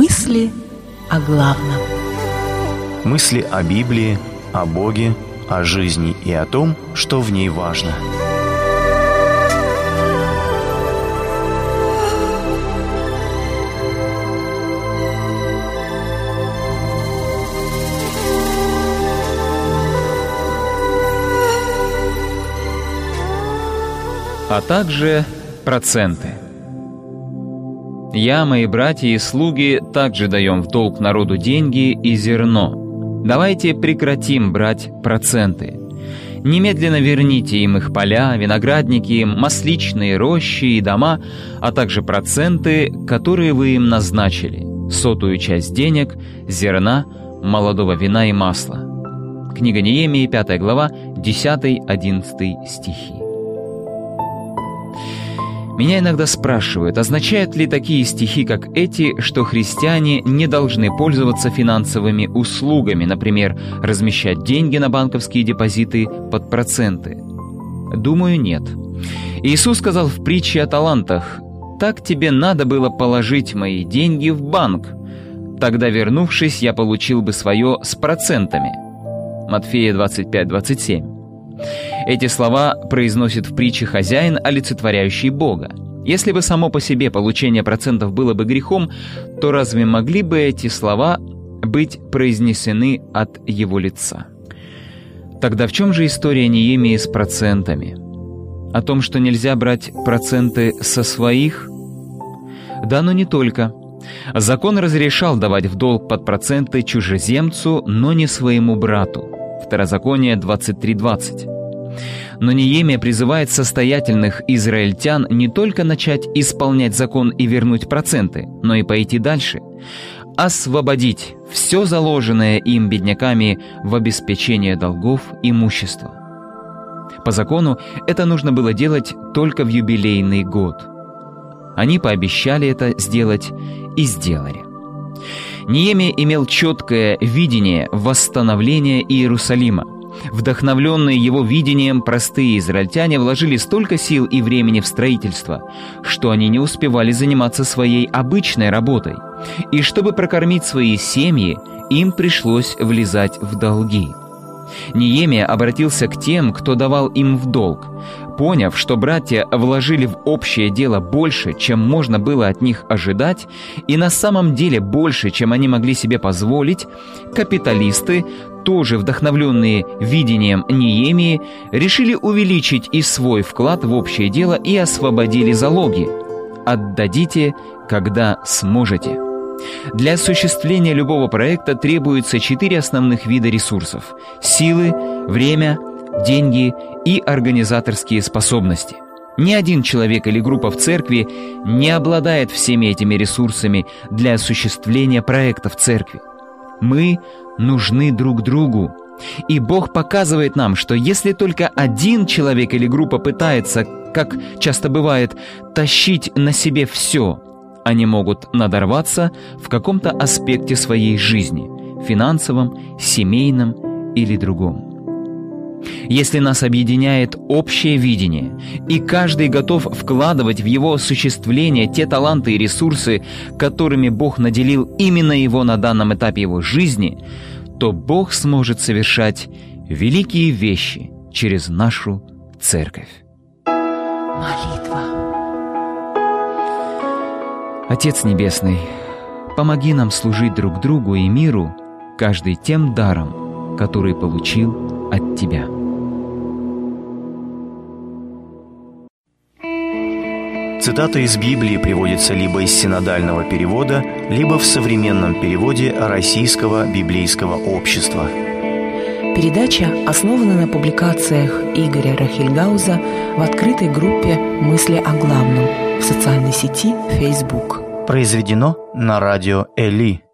Мысли о главном. Мысли о Библии, о Боге, о жизни и о том, что в ней важно. А также проценты. Я, мои братья и слуги также даем в долг народу деньги и зерно. Давайте прекратим брать проценты. Немедленно верните им их поля, виноградники, масличные рощи и дома, а также проценты, которые вы им назначили, 100-ю часть денег, зерна, молодого вина и масла. Книга Неемии, 5 глава, 10-11 стихи. Меня иногда спрашивают, означают ли такие стихи, как эти, что христиане не должны пользоваться финансовыми услугами, например, размещать деньги на банковские депозиты под проценты? Думаю, нет. Иисус сказал в притче о талантах: «Так тебе надо было положить мои деньги в банк, тогда, вернувшись, я получил бы свое с процентами». Матфея 25:27. Эти слова произносит в притче хозяин, олицетворяющий Бога. Если бы само по себе получение процентов было бы грехом, то разве могли бы эти слова быть произнесены от его лица? Тогда в чем же история Неемии с процентами? О том, что нельзя брать проценты со своих? Да, но не только. Закон разрешал давать в долг под проценты чужеземцу, но не своему брату. Второзаконие 23:20. Но Неемия призывает состоятельных израильтян не только начать исполнять закон и вернуть проценты, но и пойти дальше. Освободить все заложенное им бедняками в обеспечение долгов имущества. По закону это нужно было делать только в юбилейный год. Они пообещали это сделать и сделали. Неемия имел четкое видение восстановления Иерусалима. Вдохновленные его видением, простые израильтяне вложили столько сил и времени в строительство, что они не успевали заниматься своей обычной работой. И чтобы прокормить свои семьи, им пришлось влезать в долги. Неемия обратился к тем, кто давал им в долг. Поняв, что братья вложили в общее дело больше, чем можно было от них ожидать, и на самом деле больше, чем они могли себе позволить, капиталисты, тоже вдохновленные видением Неемии, решили увеличить и свой вклад в общее дело и освободили залоги. «Отдадите, когда сможете». Для осуществления любого проекта требуется 4 основных вида ресурсов – силы, время, деньги и организаторские способности. Ни один человек или группа в церкви не обладает всеми этими ресурсами для осуществления проекта в церкви. Мы нужны друг другу. И Бог показывает нам, что если только один человек или группа пытается, как часто бывает, тащить на себе все, они могут надорваться в каком-то аспекте своей жизни – финансовом, семейном или другом. Если нас объединяет общее видение, и каждый готов вкладывать в его осуществление те таланты и ресурсы, которыми Бог наделил именно его на данном этапе его жизни, то Бог сможет совершать великие вещи через нашу церковь. Молитва. Отец Небесный, помоги нам служить друг другу и миру, каждый тем даром, который получил от тебя. Цитата из Библии приводится либо из синодального перевода, либо в современном переводе Российского библейского общества. Передача основана на публикациях Игоря Рахильгауза в открытой группе «Мысли о главном» в социальной сети Facebook. Произведено на радио Эли.